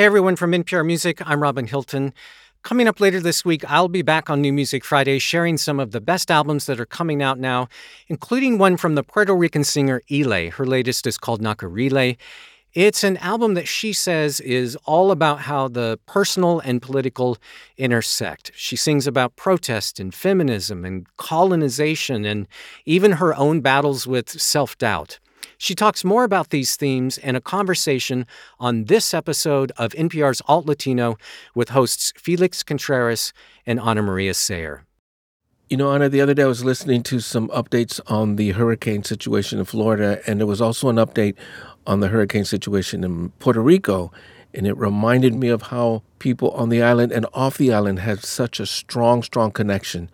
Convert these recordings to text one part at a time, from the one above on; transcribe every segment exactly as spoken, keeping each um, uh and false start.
Hey everyone from N P R Music, I'm Robin Hilton. Coming up later this week, I'll be back on New Music Friday sharing some of the best albums that are coming out now, including one from the Puerto Rican singer iLe. Her latest is called Nacarile. It's an album that she says is all about how the personal and political intersect. She sings about protest and feminism and colonization and even her own battles with self-doubt. She talks more about these themes in a conversation on this episode of N P R's Alt-Latino with hosts Felix Contreras and Ana Maria Sayer. You know, Ana, the other day I was listening to some updates on the hurricane situation in Florida, and there was also an update on the hurricane situation in Puerto Rico, and it reminded me of how people on the island and off the island have such a strong, strong connection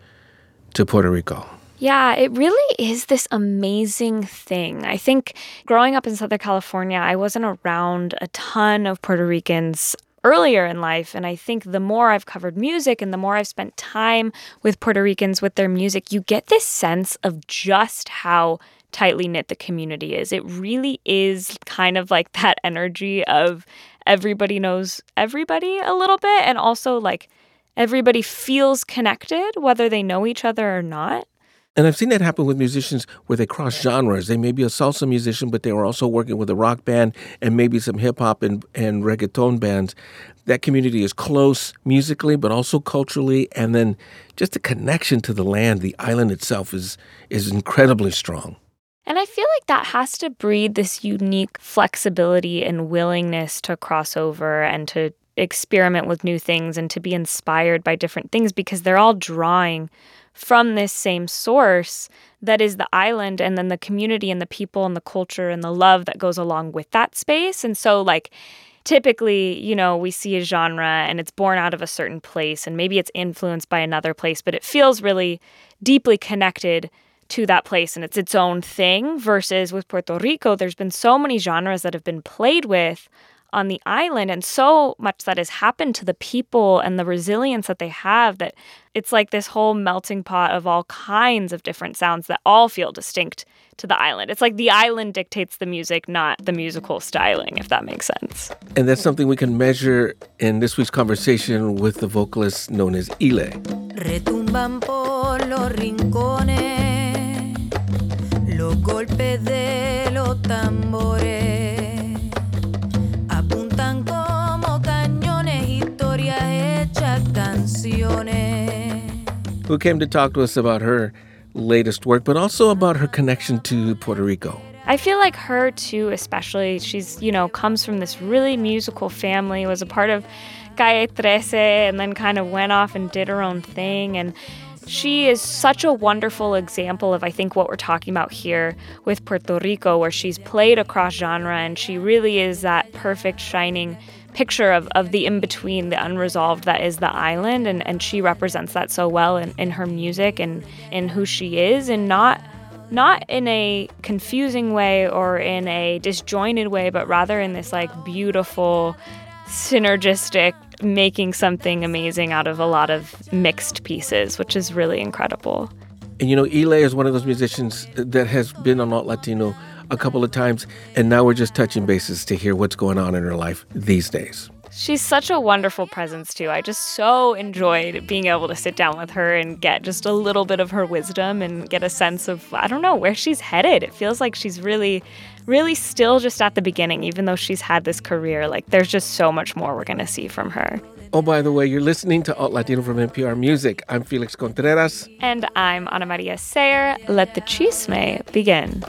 to Puerto Rico. Yeah, it really is this amazing thing. I think growing up in Southern California, I wasn't around a ton of Puerto Ricans earlier in life, and I think the more I've covered music and the more I've spent time with Puerto Ricans with their music, you get this sense of just how tightly knit the community is. It really is kind of like that energy of everybody knows everybody a little bit, and also like everybody feels connected, whether they know each other or not. And I've seen that happen with musicians where they cross genres. They may be a salsa musician, but they were also working with a rock band and maybe some hip-hop and, and reggaeton bands. That community is close musically, but also culturally. And then just the connection to the land, the island itself, is is incredibly strong. And I feel like that has to breed this unique flexibility and willingness to cross over and to experiment with new things and to be inspired by different things, because they're all drawing from this same source that is the island, and then the community and the people and the culture and the love that goes along with that space. And so, like, typically, you know, we see a genre and it's born out of a certain place, and maybe it's influenced by another place, but it feels really deeply connected to that place and it's its own thing. Versus with Puerto Rico, there's been so many genres that have been played with on the island, and so much that has happened to the people and the resilience that they have, that it's like this whole melting pot of all kinds of different sounds that all feel distinct to the island. It's like the island dictates the music, not the musical styling, if that makes sense. And that's something we can measure in this week's conversation with the vocalist known as iLe. Retumban por los rincones, los golpes de los tambores. Who came to talk to us about her latest work, but also about her connection to Puerto Rico. I feel like her, too, especially, she's, you know, comes from this really musical family, was a part of Calle thirteen, and then kind of went off and did her own thing. And she is such a wonderful example of, I think, what we're talking about here with Puerto Rico, where she's played across genre, and she really is that perfect shining picture of, of the in-between, the unresolved that is the island, and, and she represents that so well in, in her music and in who she is, and not not in a confusing way or in a disjointed way, but rather in this like beautiful, synergistic, making something amazing out of a lot of mixed pieces, which is really incredible. And you know, iLe is one of those musicians that has been on Alt-Latino a couple of times, and now we're just touching bases to hear what's going on in her life these days. She's such a wonderful presence, too. I just so enjoyed being able to sit down with her and get just a little bit of her wisdom and get a sense of, I don't know, where she's headed. It feels like she's really, really still just at the beginning, even though she's had this career. Like, there's just so much more we're going to see from her. Oh, by the way, you're listening to Alt-Latino from N P R Music. I'm Felix Contreras. And I'm Ana Maria Sayer. Let the chisme begin.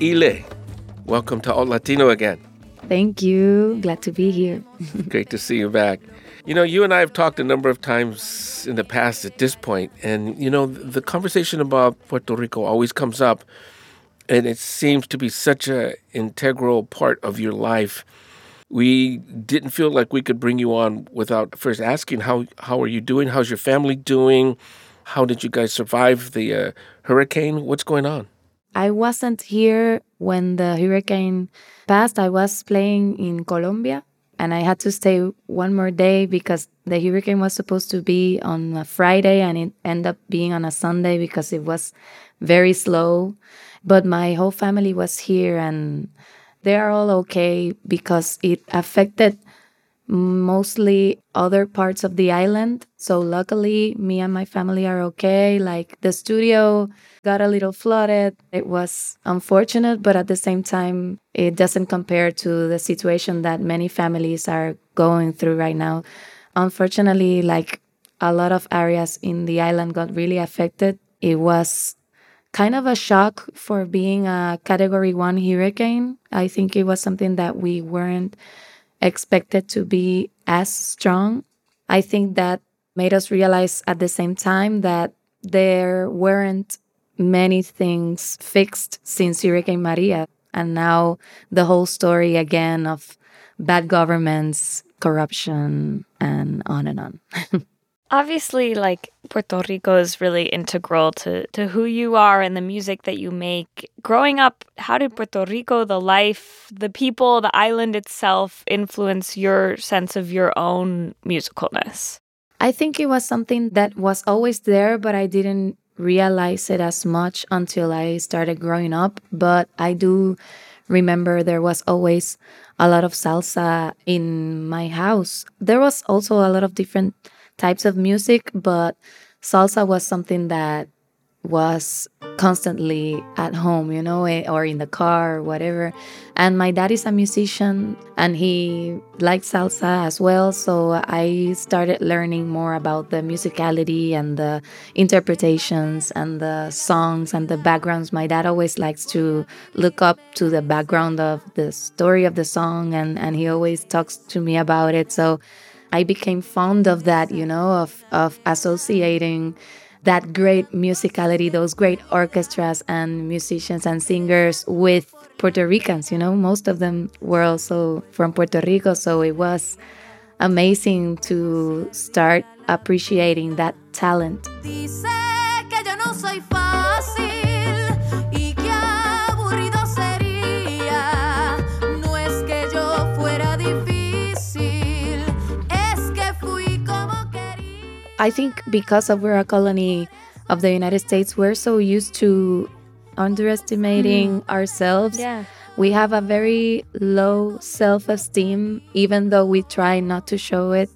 iLe, welcome to Alt-Latino again. Thank you. Glad to be here. Great to see you back. You know, you and I have talked a number of times in the past at this point, and, you know, the conversation about Puerto Rico always comes up, and it seems to be such an integral part of your life. We didn't feel like we could bring you on without first asking, how how are you doing? How's your family doing? How did you guys survive the uh, hurricane? What's going on? I wasn't here when the hurricane passed. I was playing in Colombia And I had to stay one more day because the hurricane was supposed to be on a Friday and it ended up being on a Sunday because it was very slow. But my whole family was here and they are all okay because it affected mostly other parts of the island. So luckily, me and my family are okay. Like the studio got a little flooded. It was unfortunate, but at the same time, it doesn't compare to the situation that many families are going through right now. Unfortunately, like a lot of areas in the island got really affected. It was kind of a shock for being a Category one hurricane. I think it was something that we weren't expected to be as strong. I think that made us realize at the same time that there weren't many things fixed since Hurricane Maria. And now the whole story again of bad governments, corruption, and on and on. Obviously, like, Puerto Rico is really integral to, to who you are and the music that you make. Growing up, how did Puerto Rico, the life, the people, the island itself influence your sense of your own musicalness? I think it was something that was always there, but I didn't realize it as much until I started growing up. But I do remember there was always a lot of salsa in my house. There was also a lot of different types of music, but salsa was something that was constantly at home, you know, or in the car or whatever. And my dad is a musician and he liked salsa as well. So I started learning more about the musicality and the interpretations and the songs and the backgrounds. My dad always likes to look up to the background of the story of the song, and, and he always talks to me about it. So I became fond of that, you know, of, of associating that great musicality, those great orchestras and musicians and singers with Puerto Ricans, you know. Most of them were also from Puerto Rico, so it was amazing to start appreciating that talent. I think because of we're a colony of the United States, we're so used to underestimating mm. ourselves. Yeah. We have a very low self-esteem, even though we try not to show it.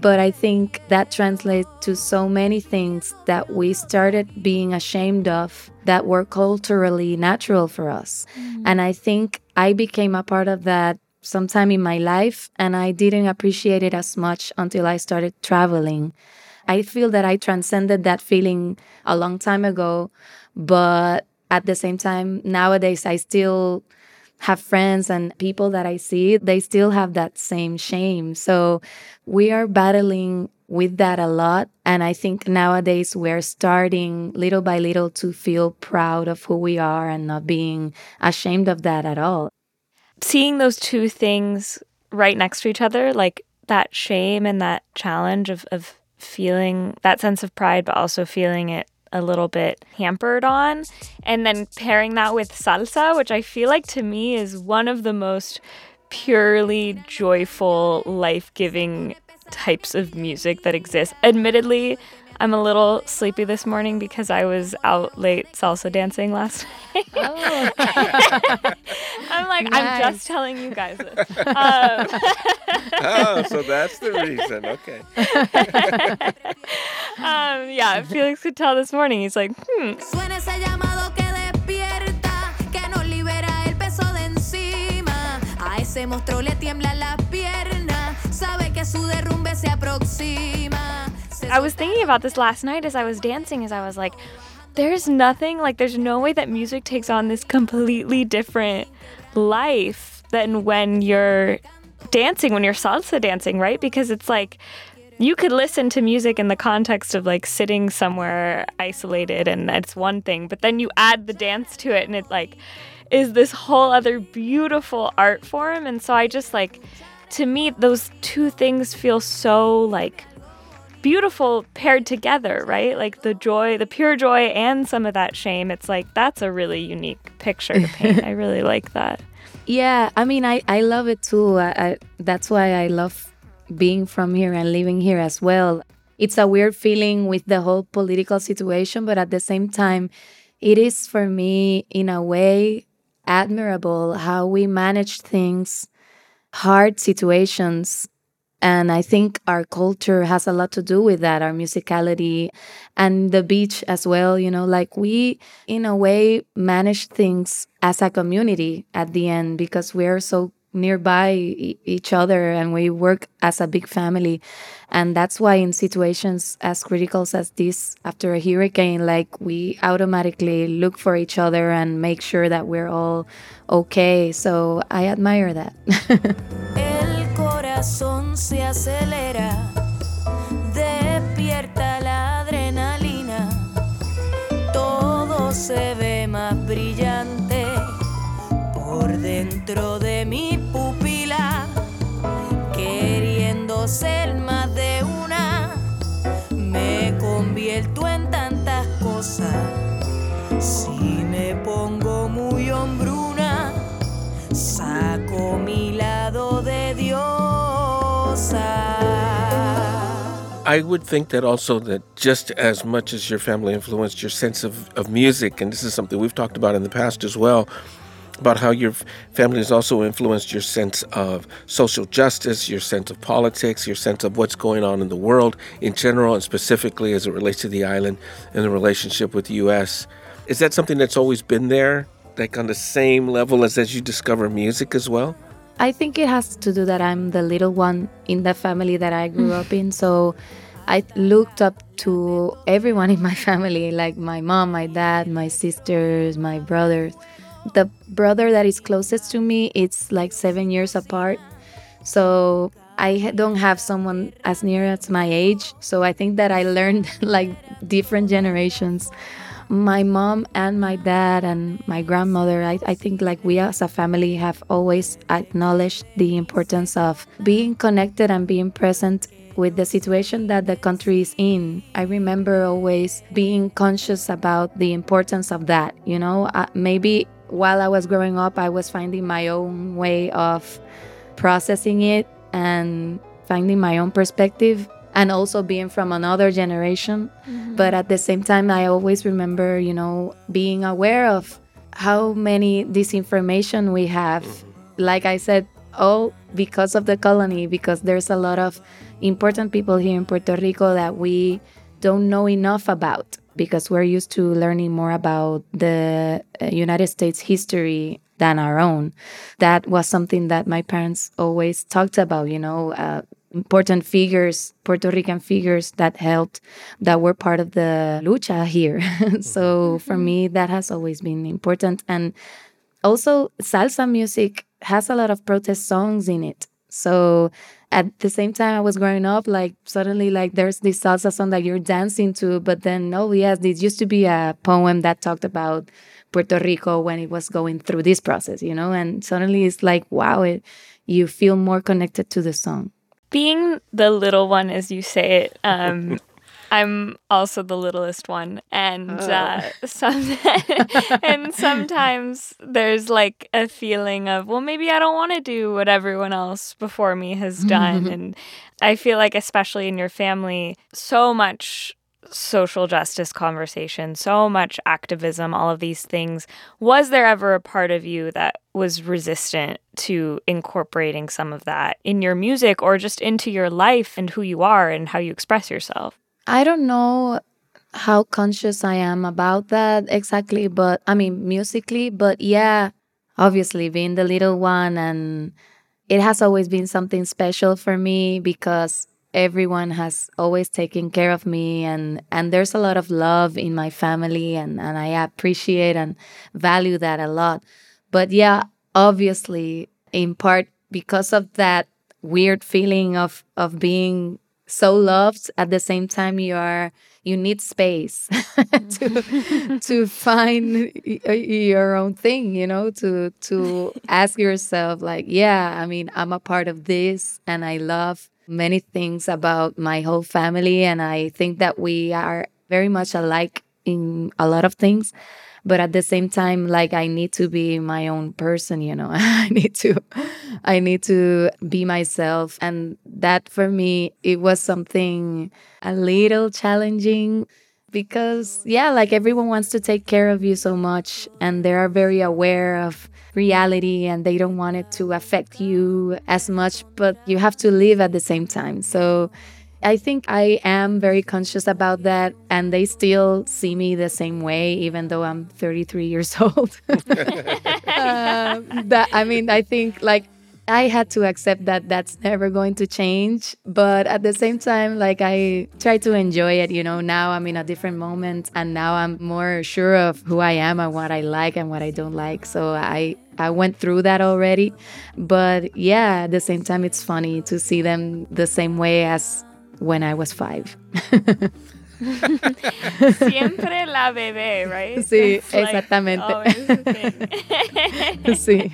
But I think that translates to so many things that we started being ashamed of that were culturally natural for us. Mm. And I think I became a part of that sometime in my life, and I didn't appreciate it as much until I started traveling. I feel that I transcended that feeling a long time ago, but at the same time, nowadays I still have friends and people that I see, they still have that same shame. So we are battling with that a lot, and I think nowadays we're starting little by little to feel proud of who we are and not being ashamed of that at all. Seeing those two things right next to each other, like that shame and that challenge of, of feeling that sense of pride, but also feeling it a little bit hampered on. And then pairing that with salsa, which I feel like to me is one of the most purely joyful, life-giving types of music that exists. Admittedly, I'm a little sleepy this morning because I was out late salsa dancing last night. Oh. I'm like, nice. I'm just telling you guys this. Um, oh, so that's the reason. Okay. um, yeah, Felix could tell this morning. He's like, hmm. I was thinking about this last night as I was dancing, as I was like, there's nothing, like there's no way that music takes on this completely different life than when you're dancing, when you're salsa dancing, right? Because it's like, you could listen to music in the context of like sitting somewhere isolated and that's one thing, but then you add the dance to it and it like is this whole other beautiful art form. And so I just like, to me, those two things feel so like beautiful paired together, right? Like the joy, the pure joy and some of that shame. It's like, that's a really unique picture to paint. I really like that. Yeah, I mean, I, I love it too. I, I, that's why I love being from here and living here as well. It's a weird feeling with the whole political situation, but at the same time, it is for me, in a way, admirable how we manage things, hard situations. And I think our culture has a lot to do with that, our musicality and the beach as well. You know, like we, in a way, manage things as a community at the end because we're so nearby e- each other and we work as a big family. And that's why in situations as critical as this, after a hurricane, like we automatically look for each other and make sure that we're all okay. So I admire that. Corazón se acelera, despierta la adrenalina, todo se ve más brillante por dentro de mi pupila, queriendo ser más de una, me convierto en tantas cosas, si me pongo muy hombruna, saco mi lado de I would think that also that just as much as your family influenced your sense of, of music, and this is something we've talked about in the past as well, about how your family has also influenced your sense of social justice, your sense of politics, your sense of what's going on in the world in general, and specifically as it relates to the island and the relationship with the U S. Is that something that's always been there, like on the same level as as you discover music as well? I think it has to do that I'm the little one in the family that I grew up in. So I looked up to everyone in my family, like my mom, my dad, my sisters, my brothers. The brother that is closest to me, it's like seven years apart. So I don't have someone as near as my age. So I think that I learned like different generations. My mom and my dad and my grandmother, I, I think like we as a family have always acknowledged the importance of being connected and being present with the situation that the country is in. I remember always being conscious about the importance of that, you know. Uh, maybe while I was growing up, I was finding my own way of processing it and finding my own perspective. And also being from another generation. Mm-hmm. But at the same time, I always remember, you know, being aware of how many disinformation we have. Like I said, all because of the colony, because there's a lot of important people here in Puerto Rico that we don't know enough about because we're used to learning more about the United States history than our own. That was something that my parents always talked about, you know, uh, important figures, Puerto Rican figures that helped, that were part of the lucha here. So for me, that has always been important. And also salsa music has a lot of protest songs in it. So at the same time I was growing up, like suddenly like there's this salsa song that you're dancing to, but then, oh yes, this used to be a poem that talked about Puerto Rico when it was going through this process, you know, and suddenly it's like, wow, it, you feel more connected to the song. Being the little one, as you say it, um, I'm also the littlest one, and oh. uh, some and sometimes there's like a feeling of, well, maybe I don't want to do what everyone else before me has done, and I feel like especially in your family, so much social justice conversation, so much activism, all of these things. Was there ever a part of you that was resistant to incorporating some of that in your music or just into your life and who you are and how you express yourself? I don't know how conscious I am about that exactly, but I mean, musically, but yeah, obviously being the little one, and it has always been something special for me because everyone has always taken care of me, and, and there's a lot of love in my family, and, and I appreciate and value that a lot. But yeah, obviously, in part because of that weird feeling of, of being so loved, at the same time you are you need space to to find y- your own thing, you know, to to ask yourself like, yeah, I mean, I'm a part of this, and I love many things about my whole family, and I think that we are very much alike in a lot of things. But at the same time, like, I need to be my own person, you know. I need to, I need to be myself. And that for me, it was something a little challenging because, yeah, like everyone wants to take care of you so much and they are very aware of reality and they don't want it to affect you as much, but you have to live at the same time. So I think I am very conscious about that, and they still see me the same way, even though I'm thirty-three years old. uh, that, I mean, I think like I had to accept that that's never going to change. But at the same time, like I try to enjoy it, you know. Now I'm in a different moment and now I'm more sure of who I am and what I like and what I don't like. So I, I went through that already. But yeah, at the same time, it's funny to see them the same way as when I was five. Siempre la bebé, right? Sí, that's exactamente. Like sí.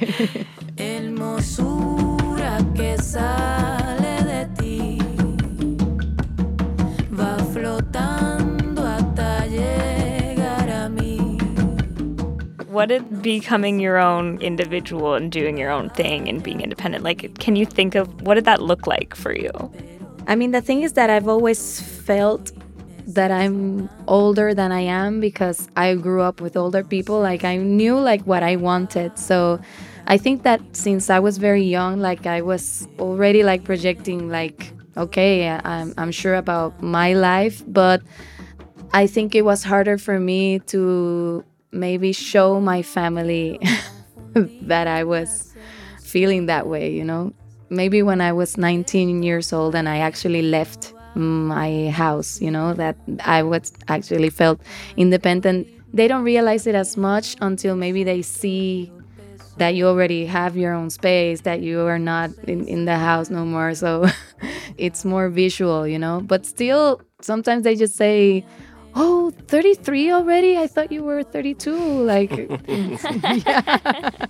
Hermosura que sale de ti va flotando hasta llegar a mí. What did becoming your own individual and doing your own thing and being independent, like, can you think of, what did that look like for you? I mean, the thing is that I've always felt that I'm older than I am because I grew up with older people. Like, I knew, like, what I wanted. So I think that since I was very young, like, I was already, like, projecting, like, okay, I'm, I'm sure about my life. But I think it was harder for me to maybe show my family that I was feeling that way, you know? Maybe when I was nineteen years old and I actually left my house, you know, that I was actually felt independent. They don't realize it as much until maybe they see that you already have your own space, that you are not in, in the house no more. So it's more visual, you know, but still sometimes they just say, oh, thirty-three already? I thought you were thirty-two. Like, yeah.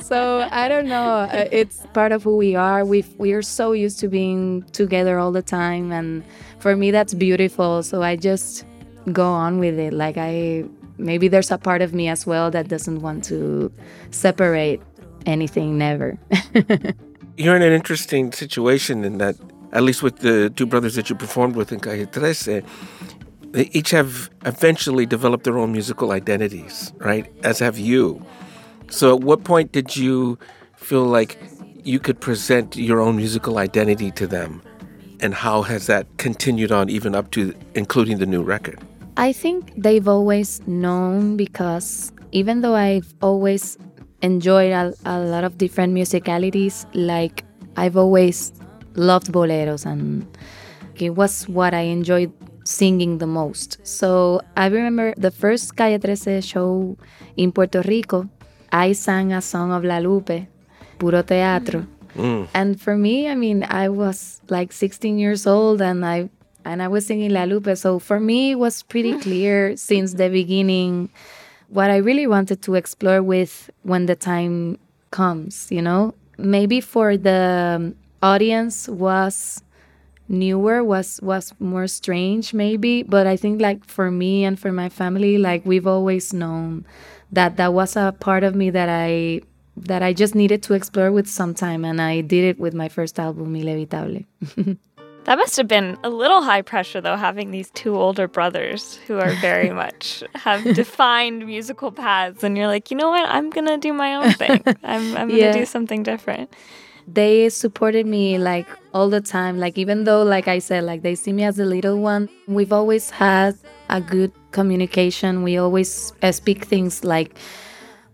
So I don't know. It's part of who we are. We we are so used to being together all the time. And for me, that's beautiful. So I just go on with it. Like, I maybe there's a part of me as well that doesn't want to separate anything, never. You're in an interesting situation in that, at least with the two brothers that you performed with in Calle thirteen, they each have eventually developed their own musical identities, right? As have you. So at what point did you feel like you could present your own musical identity to them? And how has that continued on even up to including the new record? I think they've always known, because even though I've always enjoyed a, a lot of different musicalities, like I've always loved boleros and it was what I enjoyed singing the most. So I remember the first Calle thirteen show in Puerto Rico, I sang a song of La Lupe, Puro Teatro. Mm. And for me, I mean, I was like sixteen years old and I and I was singing La Lupe. So for me, it was pretty clear since the beginning what I really wanted to explore with when the time comes, you know? Maybe for the audience was newer, was was more strange maybe, but I think like for me and for my family, like we've always known that that was a part of me that I that I just needed to explore with some time, and I did it with my first album, Ilevitable. That must have been a little high pressure though, having these two older brothers who are very much have defined musical paths, and you're like, you know what, I'm gonna do my own thing. I'm, I'm gonna yeah. do something different. They supported me like all the time, like even though, like I said, like they see me as the little one. We've always had a good communication. We always uh, speak things like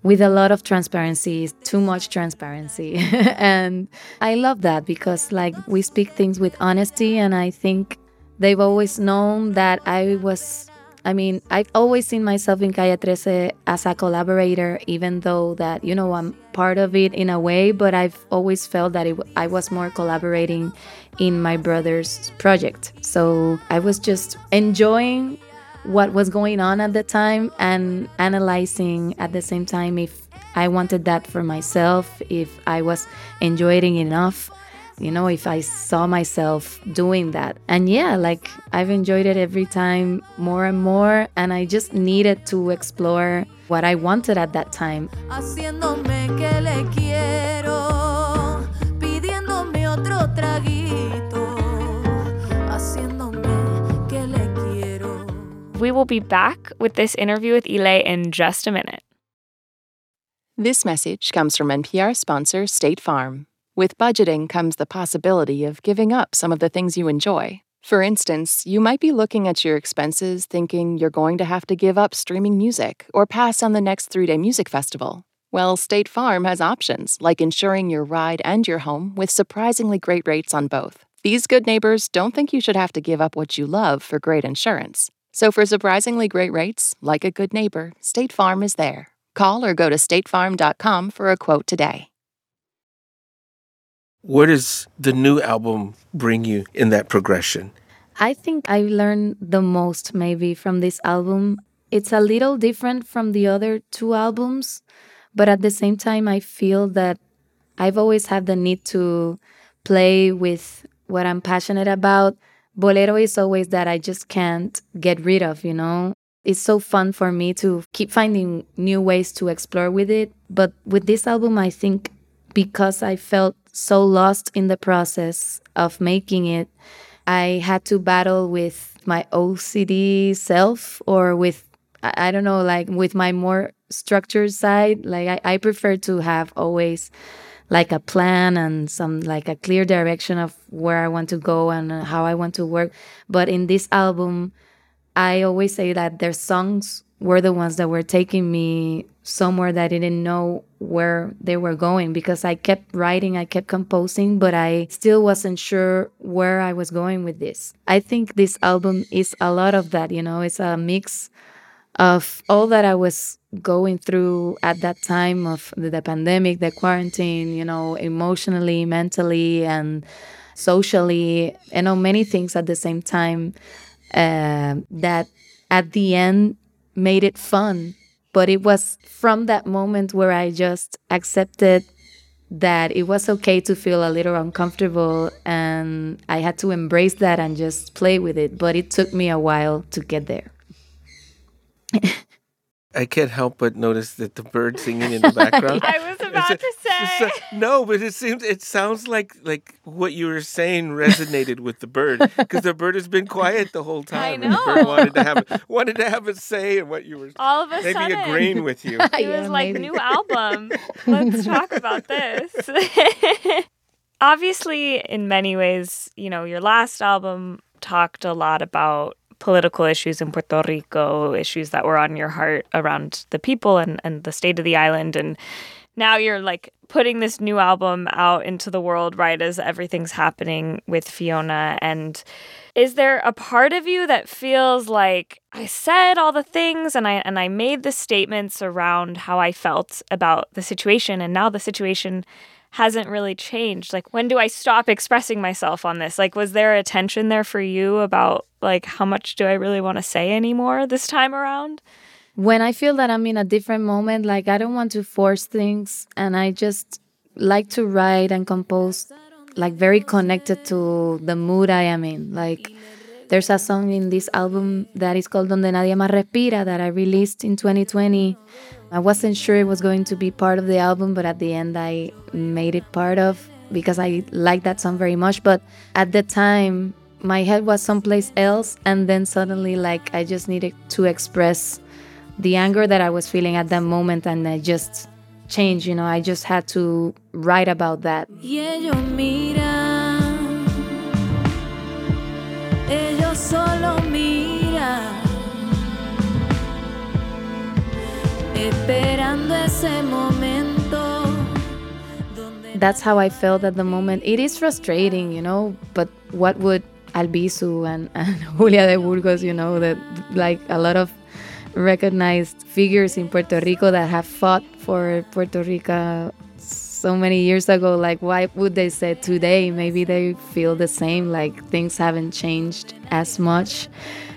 with a lot of transparency, too much transparency. And I love that because like we speak things with honesty, and I think they've always known that I was, I mean, I've always seen myself in Calle thirteen as a collaborator, even though that, you know, I'm part of it in a way, but I've always felt that it, I was more collaborating in my brother's project. So I was just enjoying what was going on at the time and analyzing at the same time if I wanted that for myself, if I was enjoying it enough. you know, if I saw myself doing that. And yeah, like I've enjoyed it every time more and more, and I just needed to explore what I wanted at that time. We will be back with this interview with iLe in just a minute. This message comes from N P R sponsor State Farm. With budgeting comes the possibility of giving up some of the things you enjoy. For instance, you might be looking at your expenses thinking you're going to have to give up streaming music or pass on the next three-day music festival. Well, State Farm has options, like insuring your ride and your home with surprisingly great rates on both. These good neighbors don't think you should have to give up what you love for great insurance. So for surprisingly great rates, like a good neighbor, State Farm is there. Call or go to state farm dot com for a quote today. Where does the new album bring you in that progression? I think I learned the most maybe from this album. It's a little different from the other two albums, but at the same time, I feel that I've always had the need to play with what I'm passionate about. Bolero is always that I just can't get rid of, you know? It's so fun for me to keep finding new ways to explore with it. But with this album, I think because I felt so lost in the process of making it, I had to battle with my O C D self, or with, I don't know, like with my more structured side. Like I, I prefer to have always like a plan and some like a clear direction of where I want to go and how I want to work. But in this album, I always say that their songs were the ones that were taking me somewhere that I didn't know where they were going, because I kept writing, I kept composing, but I still wasn't sure where I was going with this. I think this album is a lot of that, you know, it's a mix of all that I was going through at that time of the pandemic, the quarantine, you know, emotionally, mentally, and socially, you know, many things at the same time uh, that at the end made it fun. But it was from that moment where I just accepted that it was okay to feel a little uncomfortable, and I had to embrace that and just play with it. But it took me a while to get there. I can't help but notice that the bird singing in the background. I was about a, to say. A, no, but it seems it sounds like like what you were saying resonated with the bird, because the bird has been quiet the whole time. I know. And the bird wanted to have wanted to have a say in what you were all of a maybe sudden agreeing with you. It was yeah, like maybe. New album. Let's talk about this. Obviously, in many ways, you know, your last album talked a lot about political issues in Puerto Rico, issues that were on your heart around the people and, and the state of the island. And now you're like putting this new album out into the world right as everything's happening with Fiona. And is there a part of you that feels like I said all the things and I and I made the statements around how I felt about the situation, and now the situation hasn't really changed? Like, when do I stop expressing myself on this? Like, was there a tension there for you about, like, how much do I really want to say anymore this time around? When I feel that I'm in a different moment, like, I don't want to force things, and I just like to write and compose, like, very connected to the mood I am in. Like, there's a song in this album that is called Donde Nadie Más Respira that I released in twenty twenty. I wasn't sure it was going to be part of the album, but at the end I made it part of, because I like that song very much. But at the time, my head was someplace else, and then suddenly, like, I just needed to express the anger that I was feeling at that moment, and I just changed, you know, I just had to write about that. That's how I felt at the moment. It is frustrating, you know, but what would Albizu and, and Julia de Burgos, you know, that like a lot of recognized figures in Puerto Rico that have fought for Puerto Rico so many years ago, like why would they say today? Maybe they feel the same, like things haven't changed as much.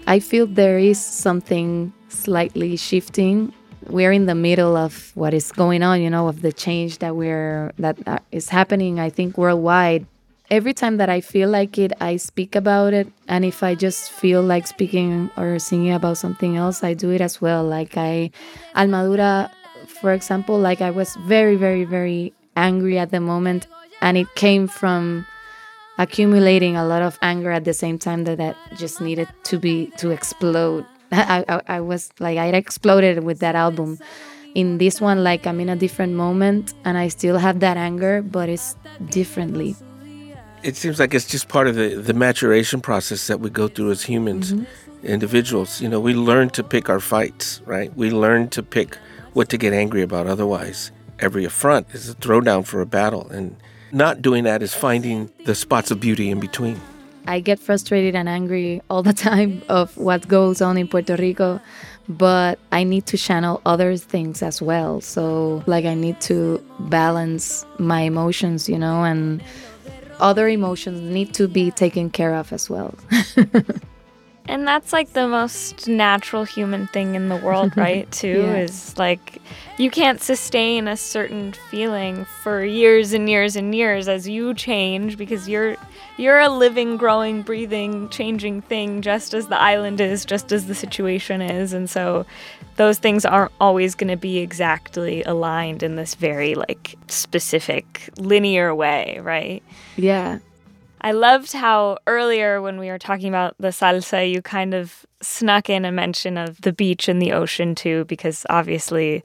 I feel there is something slightly shifting. We're in the middle of what is going on, you know, of the change that we're that is happening, I think, worldwide. every time that I feel like it, I speak about it. And if I just feel like speaking or singing about something else, I do it as well. Like I, Almadura, for example, like I was very, very, very angry at the moment. And it came from accumulating a lot of anger at the same time that that just needed to be, to explode. I, I, I was like, I exploded with that album. In this one, like I'm in a different moment and I still have that anger, but it's differently. It seems like it's just part of the, the maturation process that we go through as humans, mm-hmm. individuals. You know, we learn to pick our fights, right? We learn to pick what to get angry about. Otherwise, every affront is a throwdown for a battle. And not doing that is finding the spots of beauty in between. I get frustrated and angry all the time of what goes on in Puerto Rico, but I need to channel other things as well. So, like, I need to balance my emotions, you know, and other emotions need to be taken care of as well. And that's, like, the most natural human thing in the world, right, too, yeah. is, like, you can't sustain a certain feeling for years and years and years as you change, because you're you're a living, growing, breathing, changing thing, just as the island is, just as the situation is. And so those things aren't always going to be exactly aligned in this very, like, specific, linear way, right? Yeah. I loved how earlier when we were talking about the salsa, you kind of snuck in a mention of the beach and the ocean too, because obviously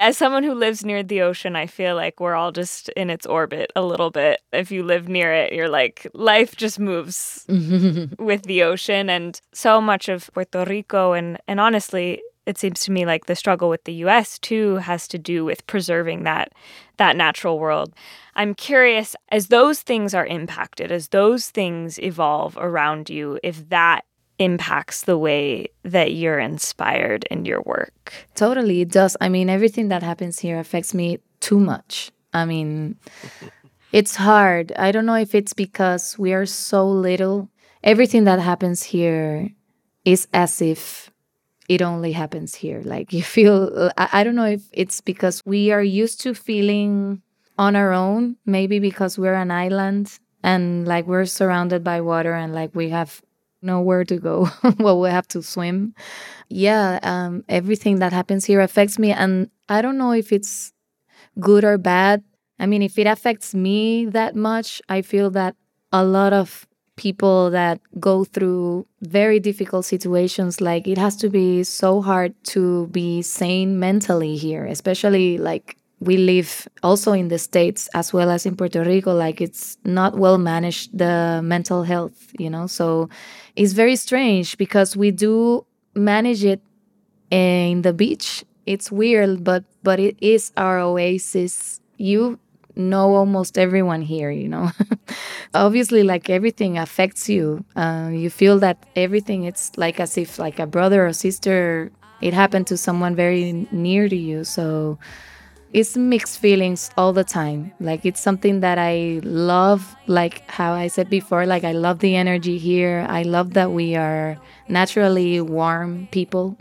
as someone who lives near the ocean, I feel like we're all just in its orbit a little bit. If you live near it, you're like, life just moves with the ocean. And so much of Puerto Rico and, and honestly, it seems to me like the struggle with the U S too has to do with preserving that that natural world. I'm curious, as those things are impacted, as those things evolve around you, if that impacts the way that you're inspired in your work. Totally, it does. I mean, everything that happens here affects me too much. I mean, it's hard. I don't know if it's because we are so little. Everything that happens here is as if it only happens here. Like you feel, I don't know if it's because we are used to feeling on our own, maybe because we're an island and like we're surrounded by water and like we have nowhere to go. Well, we have to swim. Yeah, um, everything that happens here affects me. And I don't know if it's good or bad. I mean, if it affects me that much, I feel that a lot of people that go through very difficult situations, like it has to be so hard to be sane mentally here, especially like we live also in the States as well as in Puerto Rico, like it's not well managed, the mental health, you know? So it's very strange because we do manage it in the beach. It's weird, but, but it is our oasis. You know almost everyone here, you know. Obviously, like everything affects you. Uh, you feel that everything, it's like as if like a brother or sister, it happened to someone very near to you. So it's mixed feelings all the time. Like it's something that I love, like how I said before, like I love the energy here. I love that we are naturally warm people.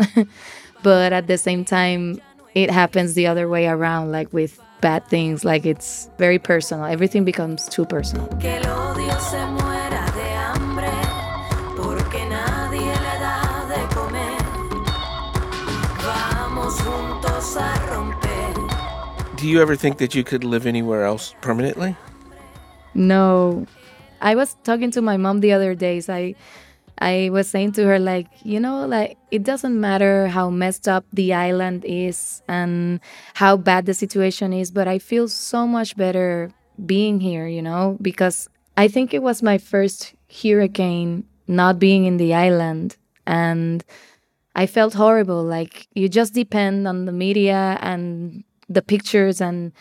But at the same time, it happens the other way around, like with bad things, like it's very personal. Everything becomes too personal. Do you ever think that you could live anywhere else permanently? No. I was talking to my mom the other day. So I, I was saying to her, like, you know, like, it doesn't matter how messed up the island is and how bad the situation is, but I feel so much better being here, you know, because I think it was my first hurricane not being in the island. And I felt horrible. Like, you just depend on the media and the pictures and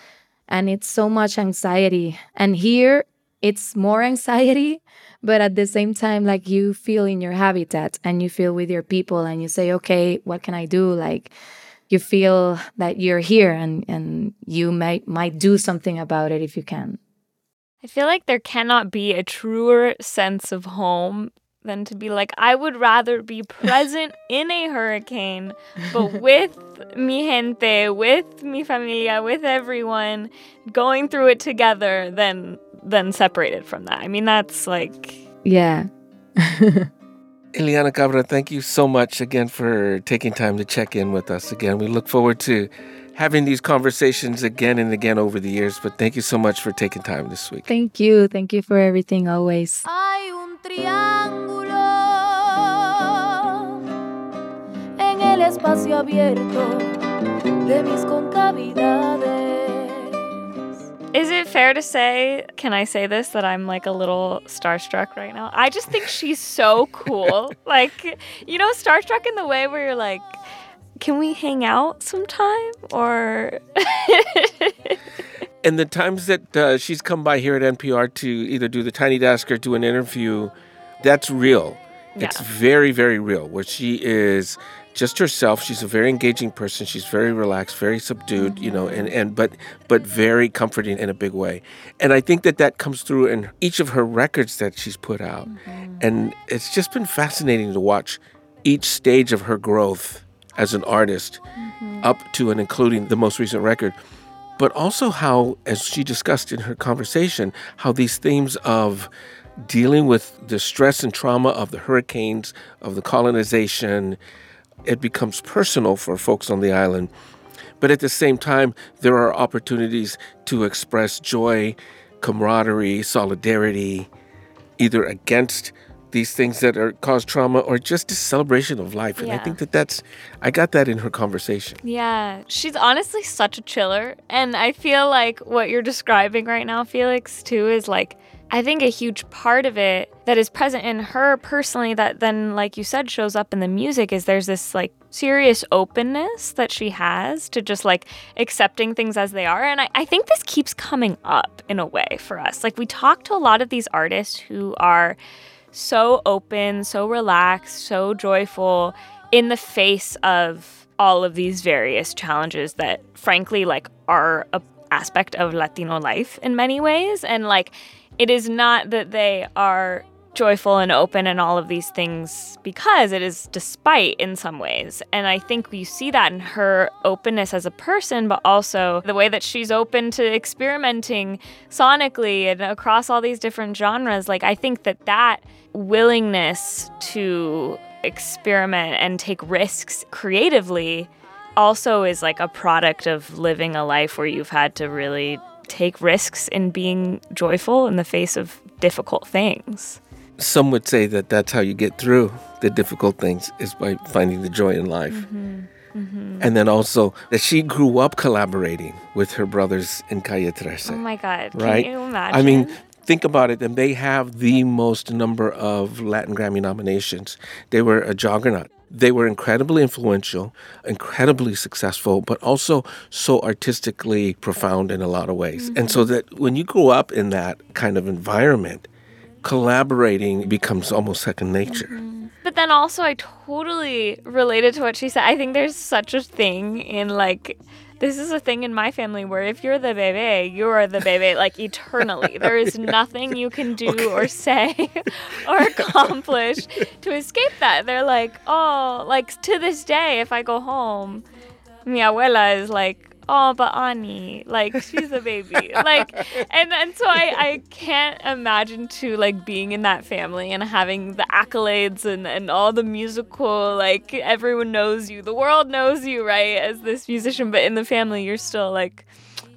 and it's so much anxiety. And here, it's more anxiety, but at the same time, like you feel in your habitat and you feel with your people and you say, okay, what can I do? Like you feel that you're here and, and you might, might do something about it if you can. I feel like there cannot be a truer sense of home than to be like, I would rather be present in a hurricane, but with mi gente, with mi familia, with everyone, going through it together, than then separated from that. I mean, that's like... Yeah. Ileana Cabra, thank you so much again for taking time to check in with us again. We look forward to having these conversations again and again over the years, but thank you so much for taking time this week. Thank you. Thank you for everything always. Hay un triángulo en el espacio abierto de mis concavidades. Is it fair to say, can I say this, that I'm like a little starstruck right now? I just think she's so cool. Like, you know, starstruck in the way where you're like, can we hang out sometime? Or... And the times that uh, she's come by here at N P R to either do the Tiny Desk or do an interview, that's real. Yeah. It's very, very real, where she is just herself. She's a very engaging person. She's very relaxed, very subdued, you know, and, and but but very comforting in a big way. And I think that that comes through in each of her records that she's put out. Mm-hmm. And it's just been fascinating to watch each stage of her growth as an artist, mm-hmm. up to and including the most recent record, but also how, as she discussed in her conversation, how these themes of dealing with the stress and trauma of the hurricanes, of the colonization, it becomes personal for folks on the island. But at the same time, there are opportunities to express joy, camaraderie, solidarity, either against these things that are cause trauma or just a celebration of life. And yeah. I think that that's, I got that in her conversation. Yeah. She's honestly such a chiller. And I feel like what you're describing right now, Felix, too, is like, I think a huge part of it that is present in her personally that then, like you said, shows up in the music is there's this like serious openness that she has to just like accepting things as they are. And I, I think this keeps coming up in a way for us. Like we talk to a lot of these artists who are so open, so relaxed, so joyful in the face of all of these various challenges that, frankly, like are an aspect of Latino life in many ways. And like, it is not that they are joyful and open and all of these things because it is despite in some ways. And I think you see that in her openness as a person, but also the way that she's open to experimenting sonically and across all these different genres. Like, I think that that willingness to experiment and take risks creatively also is like a product of living a life where you've had to really take risks in being joyful in the face of difficult things. Some would say that that's how you get through the difficult things, is by finding the joy in life. Mm-hmm. Mm-hmm. And then also that she grew up collaborating with her brothers in Calle thirteen. Oh my God, right? Can you imagine? I mean, think about it. And they have the most number of Latin Grammy nominations. They were a juggernaut. They were incredibly influential, incredibly successful, but also so artistically profound in a lot of ways. Mm-hmm. And so that when you grow up in that kind of environment, collaborating becomes almost second nature. Mm-hmm. But then also I totally related to what she said. I think there's such a thing in like, this is a thing in my family where if you're the bebe, you're the bebe, like eternally. There is nothing you can do okay. or say or accomplish to escape that. They're like, oh, like to this day, if I go home, mi abuela is like, oh, but Ani, like she's a baby. Like, and, and so I, I can't imagine too, like being in that family and having the accolades and, and all the musical, like everyone knows you, the world knows you, right, as this musician, but in the family, you're still like,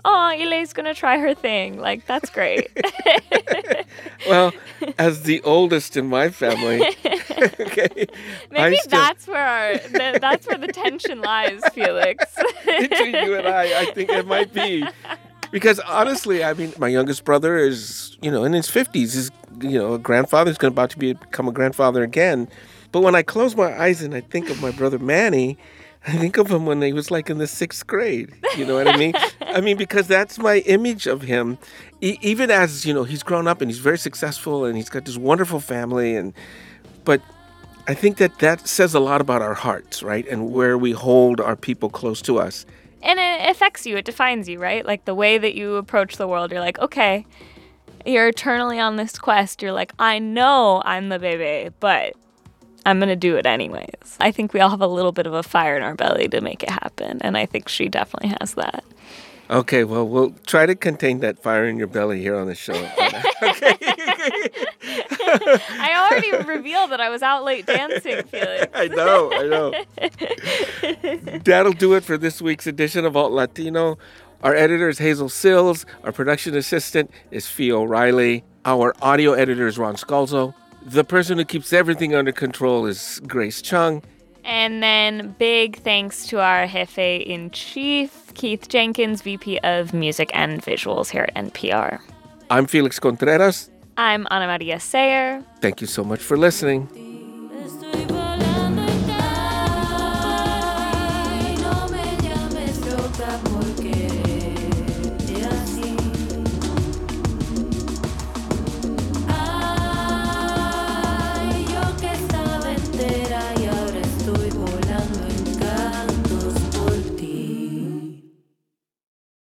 oh, Ile's gonna try her thing. Like, that's great. Well, as the oldest in my family, okay, maybe still... that's where our the, that's where the tension lies, Felix. Between you and I, I think it might be because honestly, I mean, my youngest brother is, you know, in his fifties. He's, you know, a grandfather. He's about to be, become a grandfather again. But when I close my eyes and I think of my brother Manny, I think of him when he was like in the sixth grade. You know what I mean? I mean, because that's my image of him. E- even as, you know, he's grown up and he's very successful and he's got this wonderful family. And but I think that that says a lot about our hearts, right? And where we hold our people close to us. And it affects you. It defines you, right? Like the way that you approach the world, you're like, okay, you're eternally on this quest. You're like, I know I'm the bebe, but I'm going to do it anyways. I think we all have a little bit of a fire in our belly to make it happen. And I think she definitely has that. Okay, well, we'll try to contain that fire in your belly here on the show. Okay. I already revealed that I was out late dancing, Felix. I know, I know. That'll do it for this week's edition of Alt-Latino. Our editor is Hazel Sills. Our production assistant is Fi O'Reilly. Our audio editor is Ron Scalzo. The person who keeps everything under control is Grace Chung. And then big thanks to our jefe in chief, Keith Jenkins, V P of Music and Visuals here at N P R. I'm Felix Contreras. I'm Ana Maria Sayer. Thank you so much for listening.